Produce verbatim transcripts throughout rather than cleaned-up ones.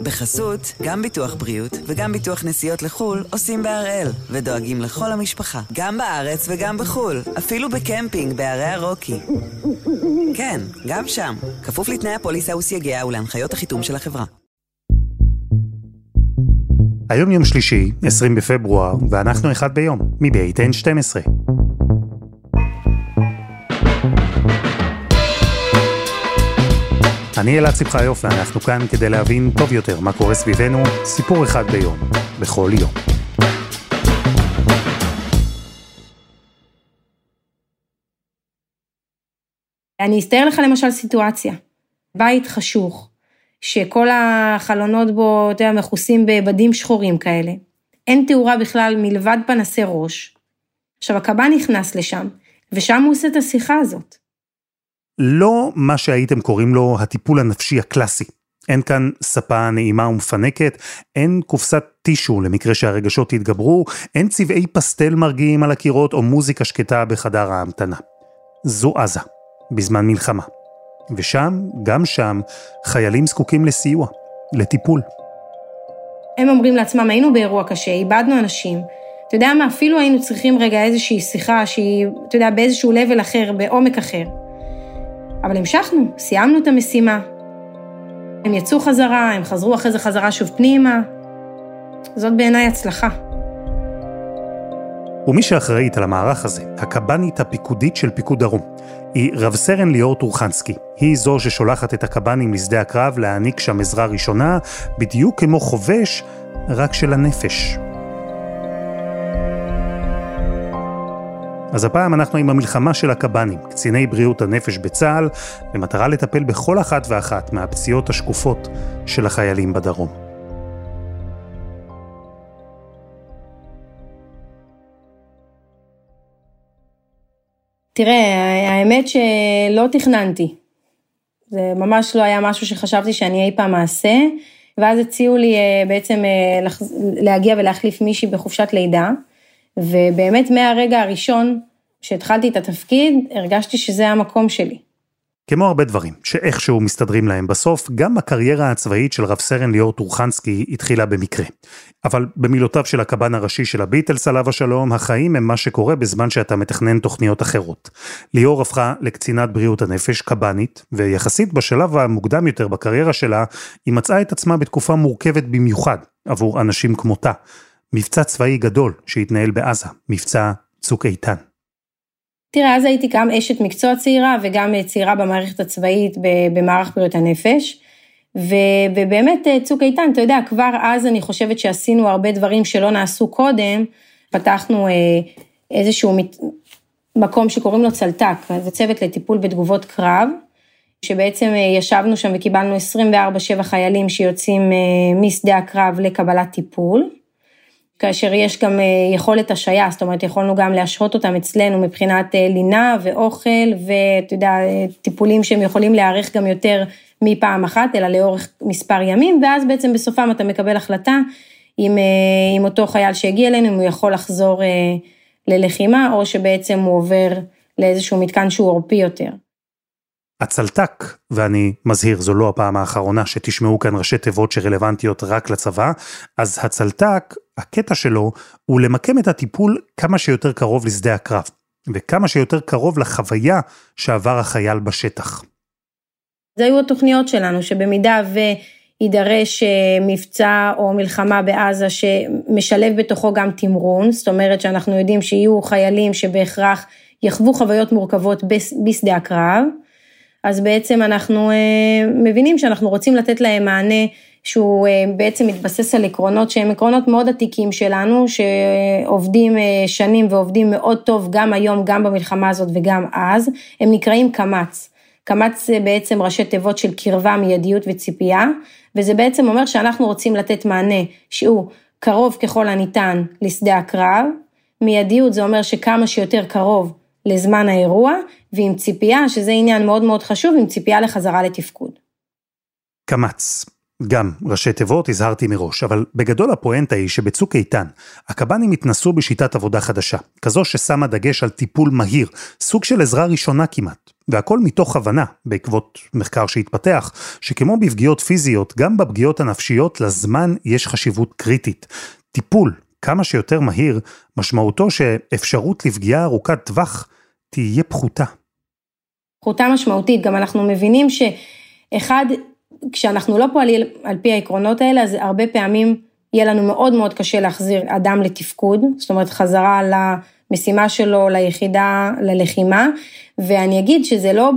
בחסות, גם ביטוח בריאות וגם ביטוח נסיעות לחול עושים בהראל, ודואגים לכל המשפחה, גם בארץ וגם בחול, אפילו בקמפינג בערי הרוקי. כן, גם שם, כפוף לתנאי הפוליסה וסייגיה ולהנחיות החיתום של החברה. היום יום שלישי, עשרים בפברואר, ואנחנו אחד ביום, מבית אן שתים עשרה. אני אלעד שמחיוף, ואנחנו כאן כדי להבין טוב יותר מה קורה סביבנו, סיפור אחד ביום, בכל יום. אני אסתאר לך למשל סיטואציה, בית חשוך, שכל החלונות בו, אתה יודע, מכוסים בבדים שחורים כאלה. אין תאורה בכלל מלבד פנסי ראש. עכשיו, הקב"ן נכנס לשם, ושם הוא עושה את השיחה הזאת. לא מה שהייתם קוראים לו הטיפול הנפשי הקלאסי. אין כאן ספה נעימה ומפנקת, אין קופסת טישו למקרה שהרגשות תתגברו, אין צבעי פסטל מרגיעים על הקירות או מוזיקה שקטה בחדר ההמתנה. זו עזה, בזמן מלחמה. ושם, גם שם, חיילים זקוקים לסיוע, לטיפול. הם אומרים לעצמם, היינו באירוע קשה, איבדנו אנשים. אתה יודע מה, אפילו היינו צריכים רגע איזושהי שיחה, שהיא, אתה יודע, באיזשהו לבל אחר, בעומק אחר. אבל המשכנו, סיימנו את המשימה. הם יצאו חזרה, הם חזרו אחרי זה חזרה שוב פנימה. זאת בעיניי הצלחה. ומי שאחראית על המערך הזה, הקב"נית הפיקודית של פיקוד דרום, היא רב סרן ליאור טורחנסקי. היא זו ששולחת את הקב"נים לשדה הקרב להעניק שם עזרה ראשונה, בדיוק כמו חובש, רק של הנפש. אז הפעם אנחנו עם המלחמה של הקב"נים, קציני בריאות הנפש בצה"ל, במטרה לטפל בכל אחת ואחת מהפציעות השקופות של החיילים בדרום. תראה, האמת שלא תכננתי. זה ממש לא היה משהו שחשבתי שאני אי פעם אעשה, ואז הציעו לי בעצם להגיע ולהחליף מישהי בחופשת לידה, ובאמת מהרגע הראשון שהתחלתי את התפקיד, הרגשתי שזה המקום שלי. כמו הרבה דברים, שאיכשהו מסתדרים להם בסוף, גם הקריירה הצבאית של רב סרן ליאור טורחנסקי התחילה במקרה. אבל במילותיו של הקב"ן הראשי של הביטלס עליו השלום, החיים הם מה שקורה בזמן שאתה מתכנן תוכניות אחרות. ליאור הפכה לקצינת בריאות הנפש, קב"נית, ויחסית בשלב המוקדם יותר בקריירה שלה, היא מצאה את עצמה בתקופה מורכבת במיוחד עבור אנשים כמותה. מבצע צבאי גדול שהתנהל בעזה, מבצע צוק איתן. תראה, אז הייתי גם אשת מקצוע צעירה, וגם צעירה במערכת הצבאית, במערך בריאות הנפש, ובאמת צוק איתן, אתה יודע, כבר אז אני חושבת שעשינו הרבה דברים שלא נעשו קודם, פתחנו איזשהו מקום שקוראים לו צלטק, זה צוות לטיפול בתגובות קרב, שבעצם ישבנו שם וקיבלנו עשרים וארבע שבע חיילים שיוצאים משדה הקרב לקבלת טיפול, כאשר יש גם יכולת השעיה, זאת אומרת, יכולנו גם להשהות אותם אצלנו מבחינת לינה ואוכל, ואתה יודע, טיפולים שהם יכולים להאריך גם יותר מפעם אחת, אלא לאורך מספר ימים, ואז בעצם בסופם אתה מקבל החלטה עם, עם אותו חייל שהגיע אלינו, אם הוא יכול לחזור ללחימה, או שבעצם הוא עובר לאיזשהו מתקן שהוא עורפי יותר. הצלטק, ואני מזהיר, זו לא הפעם האחרונה שתשמעו כאן ראשי תיבות שרלוונטיות רק לצבא, אז הצלטק, הקטע שלו הוא למקם את הטיפול כמה שיותר קרוב לשדה הקרב, וכמה שיותר קרוב לחוויה שעבר החייל בשטח. זה היו התוכניות שלנו, שבמידה וידרש מבצע או מלחמה בעזה, שמשלב בתוכו גם תמרון, זאת אומרת שאנחנו יודעים שיהיו חיילים שבהכרח יחוו חוויות מורכבות בשדה הקרב, אז בעצם אנחנו מבינים שאנחנו רוצים לתת להם מענה, שהוא בעצם מתבסס על עקרונות שהם עקרונות מאוד עתיקים שלנו, שעובדים שנים ועובדים מאוד טוב גם היום, גם במלחמה הזאת וגם אז, הם נקראים קמץ. קמץ זה בעצם ראשי תיבות של קרבה, מיידיות וציפייה, וזה בעצם אומר שאנחנו רוצים לתת מענה שהוא קרוב ככל הניתן לשדה הקרב, מיידיות זה אומר שכמה שיותר קרוב לזמן האירוע, ועם ציפייה, שזה עניין מאוד מאוד חשוב, עם ציפייה לחזרה לתפקוד. קמץ. גם ראשי תיבות הזהרתי מראש, אבל בגדול הפואנטה היא שבצוק איתן, הקב"נים התנסו בשיטת עבודה חדשה, כזו ששמה דגש על טיפול מהיר, סוג של עזרה ראשונה כמעט, והכל מתוך הבנה, בעקבות מחקר שהתפתח, שכמו בפגיעות פיזיות, גם בפגיעות הנפשיות לזמן יש חשיבות קריטית. טיפול, כמה שיותר מהיר, משמעותו שאפשרות לפגיעה ארוכת טווח תהיה פחותה. פחותה משמעותית, גם אנחנו מבינים שאחד... כשאנחנו לא פועלים על פי העקרונות האלה, אז הרבה פעמים יהיה לנו מאוד מאוד קשה להחזיר אדם לתפקוד, זאת אומרת חזרה למשימה שלו, ליחידה, ללחימה, ואני אגיד שזה לא,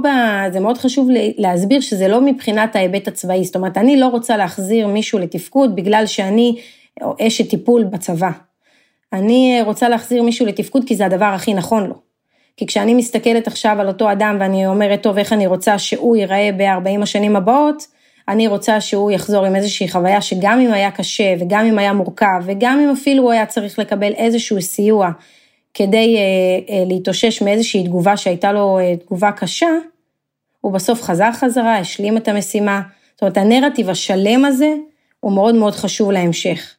זה מאוד חשוב להסביר שזה לא מבחינת ההיבט הצבאי, זאת אומרת אני לא רוצה להחזיר מישהו לתפקוד בגלל שאני אשת טיפול בצבא, אני רוצה להחזיר מישהו לתפקוד כי זה הדבר הכי נכון לו. כי כשאני מסתכלת עכשיו על אותו אדם ואני אומרת טוב איך אני רוצה שהוא ייראה ב-ארבעים השנים הבאות, אני רוצה שהוא יחזור עם איזושהי חוויה שגם אם היה קשה וגם אם היה מורכב וגם אם אפילו הוא היה צריך לקבל איזשהו סיוע כדי אה, אה, להתאושש מאיזושהי תגובה שהייתה לו אה, תגובה קשה, הוא בסוף חזר חזרה, השלים את המשימה. זאת אומרת, הנרטיב השלם הזה הוא מאוד מאוד חשוב להמשך.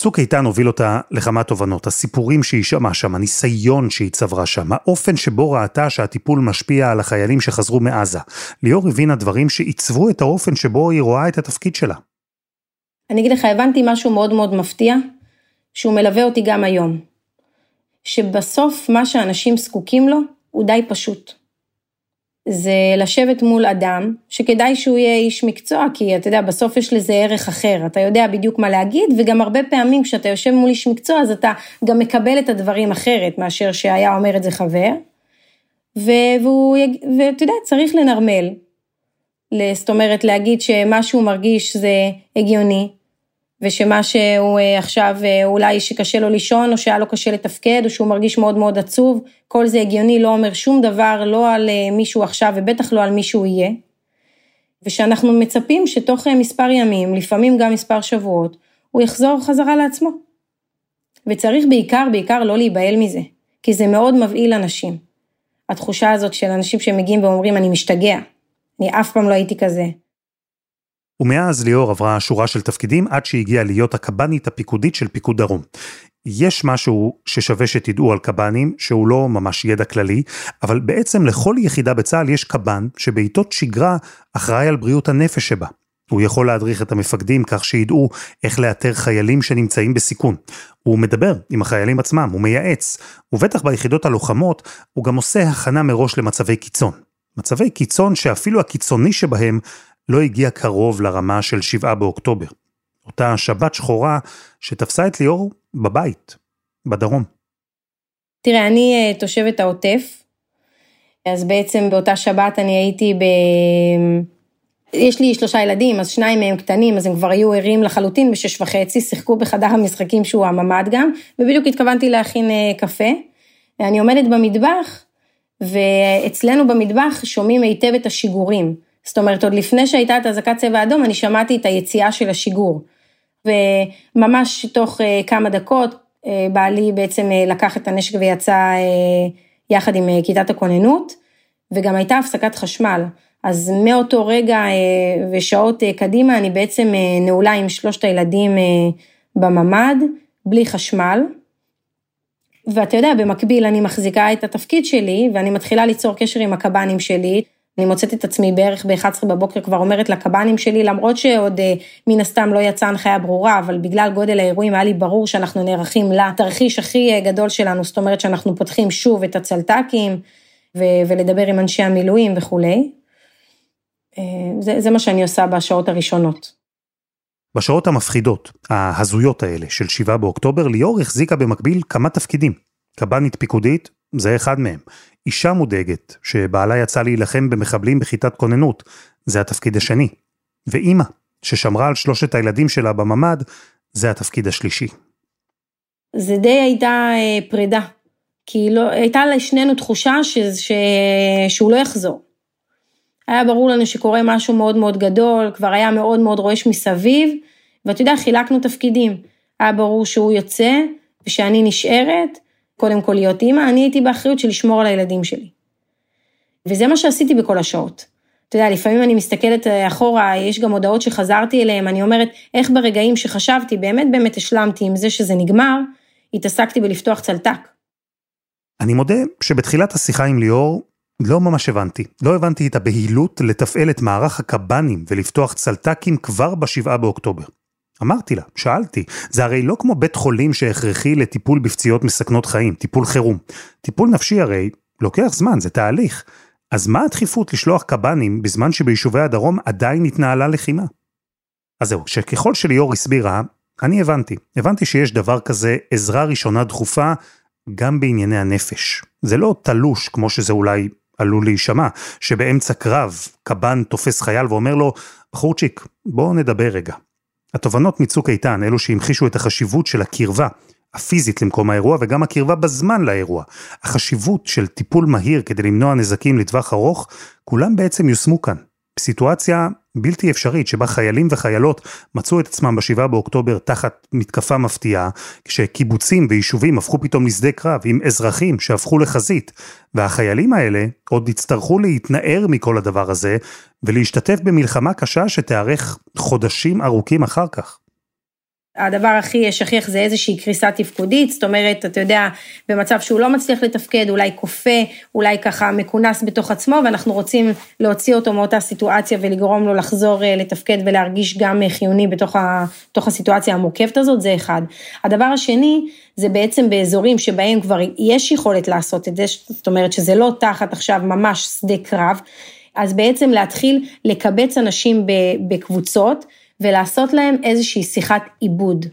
צוק איתן הוביל אותה לכמה תובנות, הסיפורים שהיא שמעה שם, הניסיון שהיא צברה שם, האופן שבו ראתה שהטיפול משפיע על החיילים שחזרו מעזה. ליאור הבינה דברים שעיצבו את האופן שבו היא רואה את התפקיד שלה. אני אגיד לך, הבנתי משהו מאוד מאוד מפתיע, שהוא מלווה אותי גם היום. שבסוף מה שאנשים זקוקים לו הוא די פשוט. זה לשבת מול אדם, שכדאי שהוא יהיה איש מקצוע, כי אתה יודע, בסוף יש לזה ערך אחר, אתה יודע בדיוק מה להגיד, וגם הרבה פעמים כשאתה יושב מול איש מקצוע, אז אתה גם מקבל את הדברים אחרת, מאשר שהיה אומר את זה חבר, ואתה יודע, צריך לנרמל, זאת אומרת, להגיד שמה שהוא מרגיש זה הגיוני, ושמה שהוא עכשיו אולי שקשה לו לישון, או שהיה לו קשה לתפקד, או שהוא מרגיש מאוד מאוד עצוב, כל זה הגיוני, לא אומר שום דבר, לא על מישהו עכשיו, ובטח לא על מישהו יהיה, ושאנחנו מצפים שתוך מספר ימים, לפעמים גם מספר שבועות, הוא יחזור חזרה לעצמו. וצריך בעיקר, בעיקר לא להיבהל מזה, כי זה מאוד מבהיל אנשים. התחושה הזאת של אנשים שמגיעים ואומרים, אני משתגע, אני אף פעם לא הייתי כזה. ומאז ליאור עברה שורה של תפקידים עד שהגיעה להיות הקב"נית הפיקודית של פיקוד דרום. יש משהו ששווה שתדעו על קב"נים, שהוא לא ממש ידע כללי, אבל בעצם לכל יחידה בצה"ל יש קב"ן שבעיתות שגרה אחראי על בריאות הנפש שבה. הוא יכול להדריך את המפקדים כך שידעו איך לאתר חיילים שנמצאים בסיכון. הוא מדבר עם החיילים עצמם, הוא מייעץ, ובטח ביחידות הלוחמות הוא גם עושה הכנה מראש למצבי קיצון. מצבי קיצון שאפילו הקיצוני שבהם לא הגיע קרוב לרמה של שבעה באוקטובר. אותה שבת שחורה שתפסה את ליאור בבית, בדרום. תראה, אני תושבת העוטף, אז בעצם באותה שבת אני הייתי ב... יש לי שלושה ילדים, אז שניים מהם קטנים, אז הם כבר היו ערים לחלוטין בשש וחצי, שיחקו בחדר המשחקים שהוא הממד גם, ובדיוק התכוונתי להכין קפה. אני עומדת במטבח, ואצלנו במטבח שומעים היטב את השיגורים. זאת אומרת, עוד לפני שהייתה את הזקת צבע אדום, אני שמעתי את היציאה של השיגור. וממש תוך כמה דקות, בעלי בעצם לקח את הנשק ויצא יחד עם כיתת הכוננות, וגם הייתה הפסקת חשמל. אז מאותו רגע ושעות קדימה, אני בעצם נעולה עם שלושת הילדים בממד, בלי חשמל. ואתה יודע, במקביל אני מחזיקה את התפקיד שלי, ואני מתחילה ליצור קשר עם הקב"נים שלי, אני מוצאת את עצמי בערך ב-אחת עשרה בבוקר, כבר אומרת לקב"נים שלי, למרות שעוד מן הסתם לא יצאה הנחיה ברורה, אבל בגלל גודל האירועים היה לי ברור שאנחנו נערכים לתרחיש הכי גדול שלנו, זאת אומרת שאנחנו פותחים שוב את הצלטקים, ו- ולדבר עם אנשי המילואים וכו'. זה, זה מה שאני עושה בשעות הראשונות. בשעות המפחידות, ההזויות האלה של שבעה באוקטובר, ליאור החזיקה במקביל כמה תפקידים. קב"נית פיקודית, זה אחד מהם. אישה מודאגת, שבעלה יצא להילחם במחבלים בכיתת כוננות, זה התפקיד השני. ואימא, ששמרה על שלושת הילדים שלה בממד, זה התפקיד השלישי. זה די הייתה פרידה, כי לא, הייתה לשנינו תחושה ש, ש, שהוא לא יחזור. היה ברור לנו שקורה משהו מאוד מאוד גדול, כבר היה מאוד מאוד רועש מסביב, ואתה יודע, חילקנו תפקידים. היה ברור שהוא יוצא, ושאני נשארת, קודם כל להיות אימא, אני הייתי באחריות של לשמור על הילדים שלי. וזה מה שעשיתי בכל השעות. אתה יודע, לפעמים אני מסתכלת אחורה, יש גם הודעות שחזרתי אליהם, אני אומרת, איך ברגעים שחשבתי, באמת באמת השלמתי עם זה שזה נגמר, התעסקתי בלפתוח צלטק. אני מודה שבתחילת השיחה עם ליאור, לא ממש הבנתי. לא הבנתי את הבהילות לתפעל את מערך הקב"נים ולפתוח צלטקים כבר בשבעה באוקטובר. אמרתי לה, שאלתי, זה הרי לא כמו בית חולים שהכרחי לטיפול בפציעות מסכנות חיים, טיפול חירום. טיפול נפשי הרי לוקח זמן, זה תהליך. אז מה הדחיפות לשלוח קב"נים בזמן שביישובי הדרום עדיין התנהלה לחימה? אז זהו, שככל שליאור הסבירה, אני הבנתי. הבנתי שיש דבר כזה עזרה ראשונה דחופה גם בענייני הנפש. זה לא תלוש כמו שזה אולי עלול להישמע, שבאמצע קרב קב"ן תופס חייל ואומר לו, בחורצ'יק, בוא נדבר רגע. התובנות מצוק איתן, אלו שהמחישו את החשיבות של הקרבה הפיזית למקום האירוע, וגם הקרבה בזמן לאירוע. החשיבות של טיפול מהיר כדי למנוע נזקים לטווח ארוך, כולם בעצם יושמו כאן. בסיטואציה בלתי אפשרית שבה חיילים וחיילות מצאו את עצמם בשבעה באוקטובר תחת מתקפה מפתיעה, כשקיבוצים ויישובים הפכו פתאום לשדה קרב עם אזרחים שהפכו לחזית, והחיילים האלה עוד יצטרכו להתנער מכל הדבר הזה, ולהשתתף במלחמה קשה שתארך חודשים ארוכים אחר כך. הדבר הכי שכיח זה איזושהי קריסה תפקודית, זאת אומרת, אתה יודע, במצב שהוא לא מצליח לתפקד, אולי קופה, אולי ככה מקונס בתוך עצמו, ואנחנו רוצים להוציא אותו מאותה סיטואציה, ולגרום לו לחזור לתפקד, ולהרגיש גם חיוני בתוך ה, תוך הסיטואציה המורכבת הזאת, זה אחד. הדבר השני, זה בעצם באזורים שבהם כבר יש יכולת לעשות את זה, זאת אומרת שזה לא תחת עכשיו ממש שדה קרב, אז בעצם להתחיל לקבץ אנשים בקבוצות, ולעשות להם איזושהי שיחת עיבוד.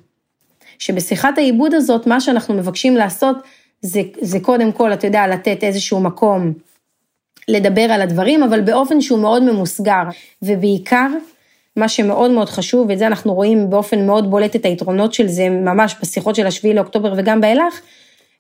שבשיחת העיבוד הזאת, מה שאנחנו מבקשים לעשות, זה, זה קודם כל, אתה יודע, לתת איזשהו מקום לדבר על הדברים, אבל באופן שהוא מאוד ממוסגר. ובעיקר, מה שמאוד מאוד חשוב, ואת זה אנחנו רואים באופן מאוד בולט את היתרונות של זה, ממש בשיחות של השביעי לאוקטובר וגם בהילך,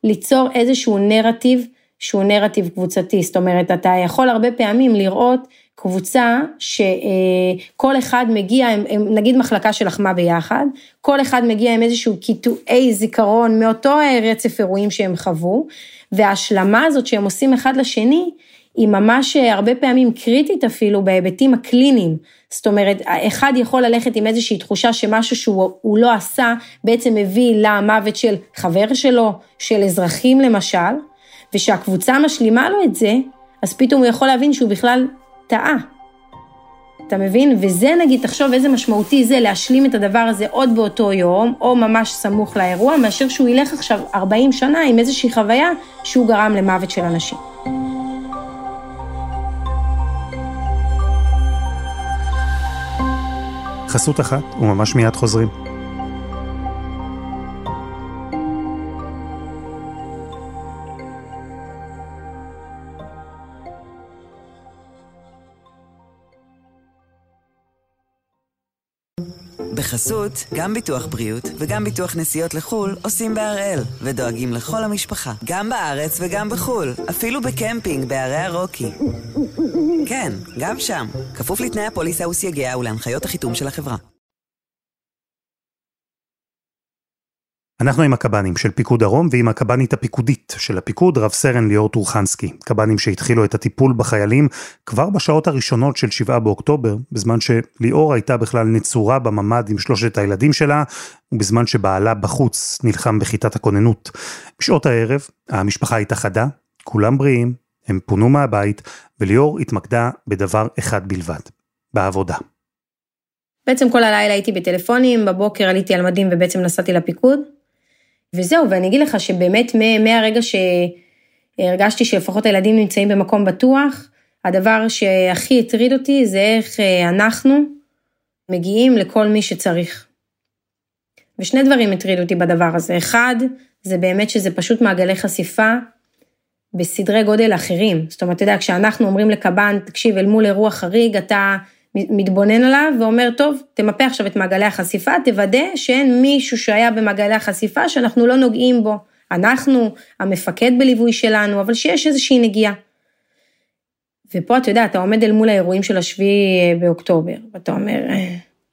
ליצור איזשהו נרטיב, שהוא נרטיב קבוצתי. זאת אומרת, אתה יכול הרבה פעמים לראות, קבוצה שכל אחד מגיע, נגיד מחלקה של לחמה ביחד, כל אחד מגיע עם איזשהו קיטועי זיכרון מאותו רצף אירועים שהם חוו, וההשלמה הזאת שהם עושים אחד לשני, היא ממש הרבה פעמים קריטית אפילו בהיבטים הקליניים, זאת אומרת, אחד יכול ללכת עם איזושהי תחושה שמשהו שהוא לא עשה, בעצם מביא למוות של חבר שלו, של אזרחים למשל, ושהקבוצה משלימה לו את זה, אז פתאום הוא יכול להבין שהוא בכלל טעה. אתה מבין? וזה נגיד, תחשוב איזה משמעותי זה להשלים את הדבר הזה עוד באותו יום, או ממש סמוך לאירוע, מאשר שהוא ילך עכשיו ארבעים שנה עם איזושהי חוויה שהוא גרם למוות של אנשים. חסות אחת, וממש מיד חוזרים. בחסות, גם ביטוח בריאות וגם ביטוח נסיעות לחול עושים בהראל ודואגים לכל המשפחה, גם בארץ וגם בחול, אפילו בקמפינג בערי הרוקי. כן, גם שם, כפוף לתנאי הפוליסה וסייגיה ולהנחיות החיתום של החברה. אנחנו עם הקב"נים של פיקוד דרום ועם הקב"נית הפיקודית של הפיקוד, רב סרן ליאור טורחנסקי. קב"נים שהתחילו את הטיפול בחיילים כבר בשעות הראשונות של שבעה באוקטובר, בזמן שליאור הייתה בכלל נצורה בממד עם שלושת הילדים שלה, ובזמן שבעלה בחוץ נלחם בחיטת הכוננות. בשעות הערב המשפחה התאחדה, כולם בריאים, הם פונו מהבית, וליאור התמקדה בדבר אחד בלבד, בעבודה. בעצם כל הלילה הייתי בטלפונים, בבוקר עליתי על מדים ובעצם נסעתי לפיקוד. וזהו, ואני אגיד לך שבאמת מהרגע שהרגשתי שלפחות הילדים נמצאים במקום בטוח, הדבר שהכי הטריד אותי זה איך אנחנו מגיעים לכל מי שצריך. ושני דברים הטריד אותי בדבר הזה. אחד, זה באמת שזה פשוט מעגלי חשיפה בסדרי גודל אחרים. זאת אומרת, אתה יודע, כשאנחנו אומרים לקב"ן, תקשיב, אל מול אירוע חריג, אתה מתבונן עליו ואומר, טוב, תמפה עכשיו את מעגלי החשיפה, תוודא שאין מישהו שהיה במעגלי החשיפה שאנחנו לא נוגעים בו. אנחנו, המפקד בליווי שלנו, אבל שיש איזושהי נגיעה. ופה אתה יודע, אתה עומד אל מול האירועים של השביעי באוקטובר, ואתה אומר,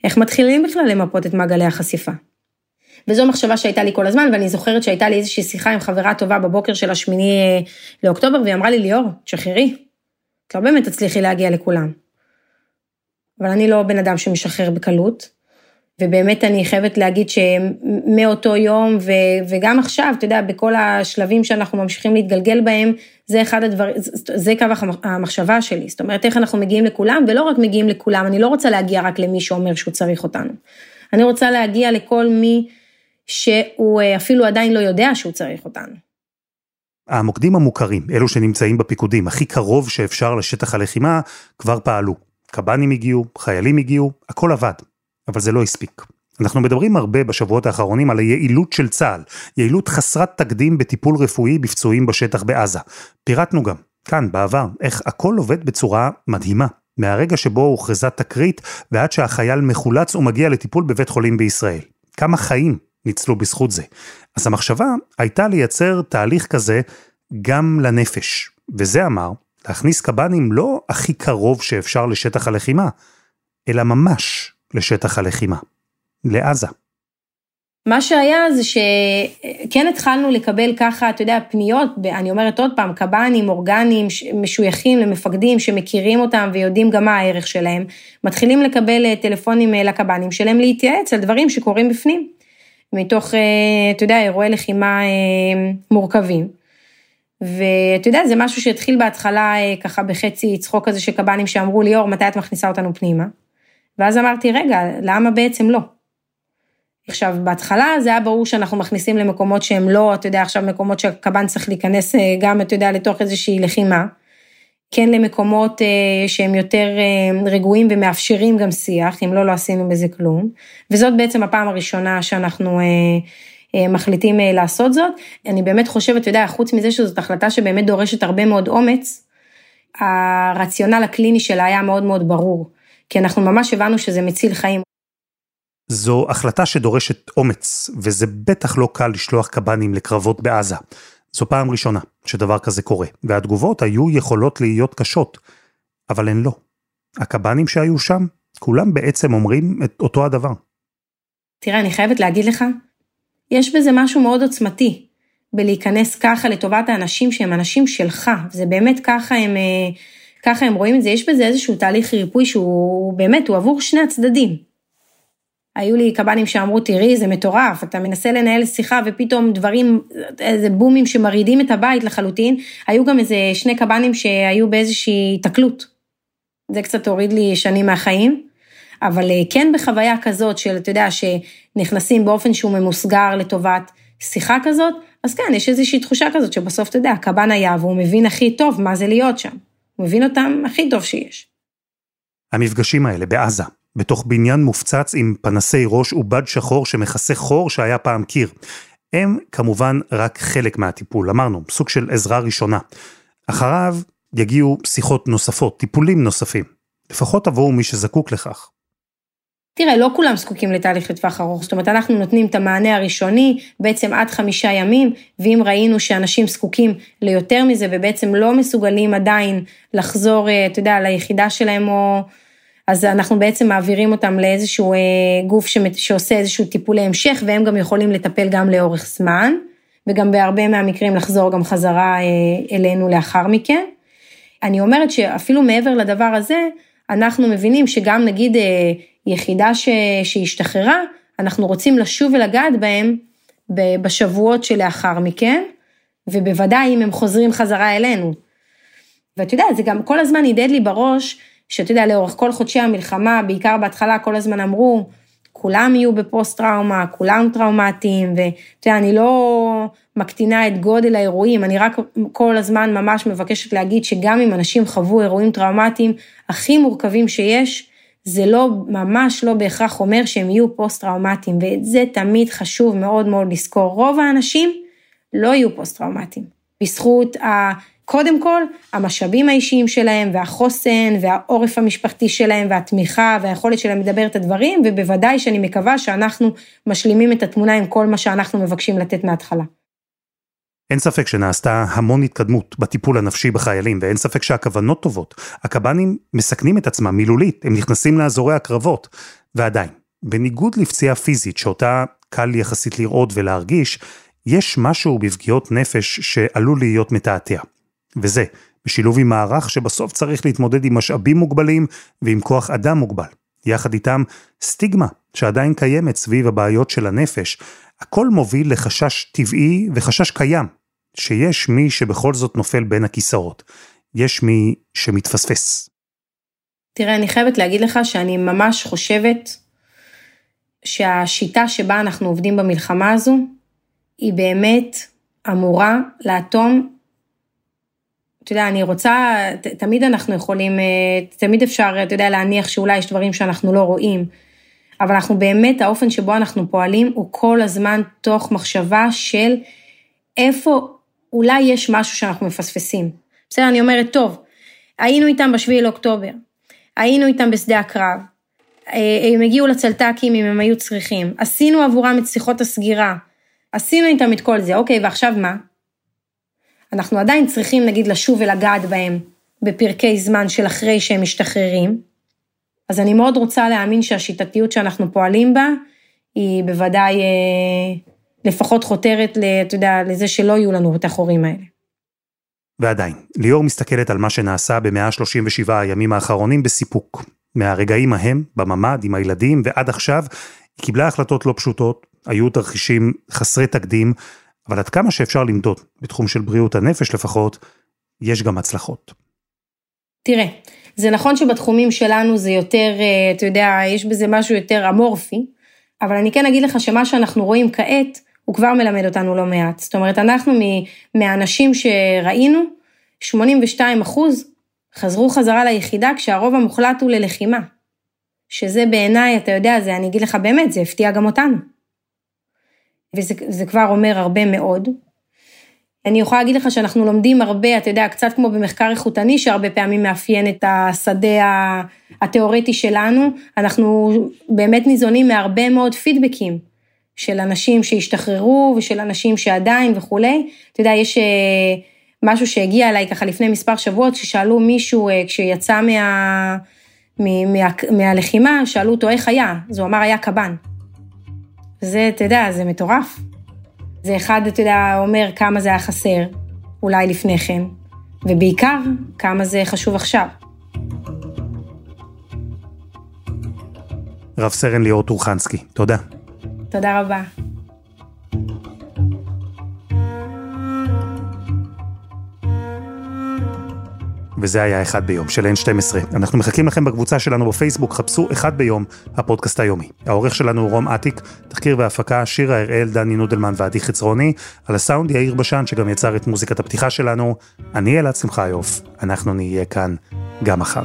איך מתחילים בכלל למפות את מעגלי החשיפה? וזו מחשבה שהייתה לי כל הזמן, ואני זוכרת שהייתה לי איזושהי שיחה עם חברה טובה בבוקר של השמיני לאוקטובר, והיא אמרה לי, ליאור, תשחררי, אתה באמת תצליחי להגיע לכולם. אבל אני לא בן אדם שמשחרר בקלות, ובאמת אני חייבת להגיד שמאותו יום, וגם עכשיו, אתה יודע, בכל השלבים שאנחנו ממשיכים להתגלגל בהם, זה אחד הדברים, זה קו המחשבה שלי, זאת אומרת, איך אנחנו מגיעים לכולם, ולא רק מגיעים לכולם, אני לא רוצה להגיע רק למי שאומר שהוא צריך אותנו, אני רוצה להגיע לכל מי שהוא אפילו עדיין לא יודע שהוא צריך אותנו. המוקדים המוכרים, אלו שנמצאים בפיקודים, הכי קרוב שאפשר לשטח הלחימה, כבר פעלו. קב"נים הגיעו, חיילים הגיעו, הכל עבד. אבל זה לא הספיק. אנחנו מדברים הרבה בשבועות האחרונים על היעילות של צה"ל, יעילות חסרת תקדים בטיפול רפואי בפצועים בשטח בעזה. פירטנו גם, כאן בעבר, איך הכל עובד בצורה מדהימה. מהרגע שבו הוכרזה תקרית, ועד שהחייל מחולץ ומגיע לטיפול בבית חולים בישראל. כמה חיים ניצלו בזכות זה. אז המחשבה הייתה לייצר תהליך כזה גם לנפש. וזה אמר, להכניס קב"נים לא הכי קרוב שאפשר לשטח הלחימה, אלא ממש לשטח הלחימה, לעזה. מה שהיה זה שכן התחלנו לקבל ככה, אתה יודע, פניות, אני אומרת עוד פעם, קב"נים, אורגנים, משויכים למפקדים שמכירים אותם ויודעים גם מה הערך שלהם, מתחילים לקבל טלפונים לקב"נים שלהם להתייעץ על דברים שקורים בפנים, מתוך, אתה יודע, אירועי לחימה מורכבים. ואתה יודע, זה משהו שהתחיל בהתחלה ככה בחצי צחוק הזה שקב"נים שאמרו לי, ליאור, מתי את מכניסה אותנו פנימה? ואז אמרתי, רגע, למה בעצם לא? עכשיו, בהתחלה זה היה ברור שאנחנו מכניסים למקומות שהם לא, אתה יודע, עכשיו מקומות שהקב"ן צריך להיכנס גם, אתה יודע, לתוך איזושהי לחימה, כן למקומות שהם יותר רגועים ומאפשרים גם שיח, אם לא, לא עשינו בזה כלום, וזאת בעצם הפעם הראשונה שאנחנו מחליטים לעשות זאת. אני באמת חושבת, אתה יודע, חוץ מזה שזאת החלטה שבאמת דורשת הרבה מאוד אומץ, הרציונל הקליני שלה היה מאוד מאוד ברור, כי אנחנו ממש הבנו שזה מציל חיים. זו החלטה שדורשת אומץ, וזה בטח לא קל לשלוח קב"נים לקרבות בעזה. זו פעם ראשונה שדבר כזה קורה, והתגובות היו יכולות להיות קשות, אבל הן לא. הקב"נים שהיו שם, כולם בעצם אומרים את אותו הדבר. תראה, אני חייבת להגיד לך, יש בזה משהו מאוד עוצמתי, בלהיכנס ככה לטובת האנשים שהם אנשים שלך, וזה באמת ככה הם... ככה הם רואים את זה, יש בזה איזשהו תהליך ריפוי שהוא באמת, הוא עבור שני הצדדים. היו לי קב"נים שאמרו, תראי, זה מטורף, אתה מנסה לנהל שיחה ופתאום דברים, איזה בומים שמרידים את הבית לחלוטין, היו גם איזה שני קב"נים שהיו באיזושהי תקלות. זה קצת הוריד לי שנים מהחיים, אבל כן בחוויה כזאת של, אתה יודע, שנכנסים באופן שהוא ממוסגר לטובת שיחה כזאת, אז כן, יש איזושהי תחושה כזאת שבסוף, אתה יודע, הקב"ן היה והוא מבין הכי טוב מה זה להיות שם. מבין אותם הכי טוב שיש. המפגשים האלה בעזה, בתוך בניין מופצץ עם פנסי ראש ובד שחור שמכסה חור שהיה פעם קיר, הם כמובן רק חלק מהטיפול, אמרנו, סוג של עזרה ראשונה. אחריו יגיעו שיחות נוספות, טיפולים נוספים. לפחות עבור מי שזקוק לכך. תראה, לא כולם זקוקים לתהליך לטווח ארוך, זאת אומרת, אנחנו נותנים את המענה הראשוני, בעצם עד חמישה ימים, ואם ראינו שאנשים זקוקים ליותר מזה, ובעצם לא מסוגלים עדיין לחזור, אתה יודע, ליחידה שלהם, או... אז אנחנו בעצם מעבירים אותם לאיזשהו גוף שעושה איזשהו טיפול להמשך, והם גם יכולים לטפל גם לאורך זמן, וגם בהרבה מהמקרים לחזור גם חזרה אלינו לאחר מכן. אני אומרת שאפילו מעבר לדבר הזה, אנחנו מבינים שגם נגיד... יחידה ש... שהשתחררה, אנחנו רוצים לשוב ולגעת בהם בשבועות שלאחר מכן, ובוודאי אם הם חוזרים חזרה אלינו. ואתה יודע, זה גם כל הזמן ידד לי בראש, שאתה יודע, לאורך כל חודשי המלחמה, בעיקר בהתחלה כל הזמן אמרו, כולם יהיו בפוסט-טראומה, כולם טראומטיים, ואתה יודע, אני לא מקטינה את גודל האירועים, אני רק כל הזמן ממש מבקשת להגיד, שגם אם אנשים חוו אירועים טראומטיים, הכי מורכבים שיש, זה לא, ממש לא בהכרח אומר שהם יהיו פוסט-טראומטיים, ואת זה תמיד חשוב מאוד מאוד לזכור. רוב האנשים לא יהיו פוסט-טראומטיים, בזכות ה, קודם כל, המשאבים האישיים שלהם, והחוסן, והעורף המשפחתי שלהם, והתמיכה, והיכולת שלהם לדבר את הדברים, ובוודאי שאני מקווה שאנחנו משלימים את התמונה עם כל מה שאנחנו מבקשים לתת מההתחלה. אין ספק שנעשתה המון התקדמות בטיפול הנפשי בחיילים, ואין ספק שהכוונות טובות. הקב"נים מסכנים את עצמם מילולית, הם נכנסים לאזורי הקרבות. ועדיין, בניגוד לפציעה פיזית, שאותה קל יחסית לראות ולהרגיש, יש משהו בפגיעות נפש שעלול להיות מתעתע. וזה בשילוב עם מערך שבסוף צריך להתמודד עם משאבים מוגבלים ועם כוח אדם מוגבל. יחד איתם סטיגמה שעדיין קיימת סביב הבעיות של הנפש. הכל מוביל לחשש טבעי וחשש קיים, שיש מי שבכל זאת נופל בין הכיסאות. יש מי שמתפספס. תראה, אני חייבת להגיד לך שאני ממש חושבת שהשיטה שבה אנחנו עובדים במלחמה הזו, היא באמת אמורה לאטום, אתה יודע, אני רוצה, ת, תמיד אנחנו יכולים, תמיד אפשר, אתה יודע, להניח שאולי יש דברים שאנחנו לא רואים, אבל אנחנו באמת, האופן שבו אנחנו פועלים, הוא כל הזמן תוך מחשבה של איפה, אולי יש משהו שאנחנו מפספסים. בסדר, אני אומרת, טוב, היינו איתם בשביל אוקטובר, היינו איתם בשדה הקרב, הם הגיעו לצלטקים אם הם היו צריכים, עשינו עבורם את שיחות הסגירה, עשינו איתם את כל זה, אוקיי, ועכשיו מה? אנחנו עדיין צריכים, נגיד, לשוב ולגעת בהם בפרקי זמן של אחרי שהם משתחררים, אז אני מאוד רוצה להאמין שהשיטתיות שאנחנו פועלים בה, היא בוודאי לפחות חותרת, אתה יודע, לזה שלא יהיו לנו את החורים האלה. ועדיין, ליאור מסתכלת על מה שנעשה ב-מאה שלושים ושבעה הימים האחרונים בסיפוק. מהרגעים ההם, בממד, עם הילדים, ועד עכשיו, היא קיבלה החלטות לא פשוטות, היו תרחישים חסרי תקדים, אבל עד כמה שאפשר למדוד, בתחום של בריאות הנפש לפחות, יש גם הצלחות. תראה, זה נכון שבתחומים שלנו זה יותר, אתה יודע, יש בזה משהו יותר אמורפי, אבל אני כן אגיד לך שמה שאנחנו רואים כעת, הוא כבר מלמד אותנו לא מעט. זאת אומרת, אנחנו מהאנשים שראינו, שמונים ושתיים אחוז, חזרו חזרה ליחידה כשהרוב המוחלט הוא ללחימה. שזה בעיניי, אתה יודע, זה, אני אגיד לך באמת, זה הפתיע גם אותנו. וזה זה כבר אומר הרבה מאוד. אני יכולה להגיד לך שאנחנו לומדים הרבה, אתה יודע, קצת כמו במחקר איכותני, שהרבה פעמים מאפיין את השדה התיאורטי שלנו, אנחנו באמת ניזונים מהרבה מאוד פידבקים, של אנשים שהשתחררו, ושל אנשים שעדיין וכו'. אתה יודע, יש משהו שהגיע אליי ככה לפני מספר שבועות, ששאלו מישהו כשיצא מה, מה, מה, מהלחימה, שאלו אותו איך היה, אז הוא אמר היה קב"ן. זה, אתה יודע, זה מטורף. זה אחד, אתה יודע, אומר כמה זה היה חסר, אולי לפני כן, ובעיקר כמה זה חשוב עכשיו. רב סרן ליאור טורחנסקי, תודה. תודה רבה. וזה היה אחד ביום של N שתים עשרה. אנחנו מחכים לכם בקבוצה שלנו בפייסבוק, חפשו אחד ביום, הפודקאסט היומי. העורך שלנו הוא רום עתיק, תחקיר והפקה, שירה הראל, דני נודלמן ועדי חצרוני, על הסאונד יאיר בשן שגם יצר את מוזיקת הפתיחה שלנו, אני אלעד שמחיוף, אנחנו נהיה כאן גם מחר.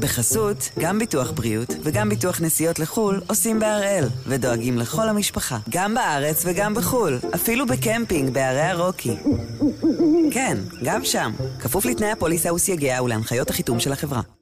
בחסות, גם ביטוח בריאות וגם ביטוח נסיעות לחול עושים בהראל ודואגים לכל המשפחה, גם בארץ וגם בחול, אפילו בקמפינג בערי הרוקי. כן, גם שם, כפוף לתנאי הפוליסה וסייגיה ולהנחיות החיתום של החברה.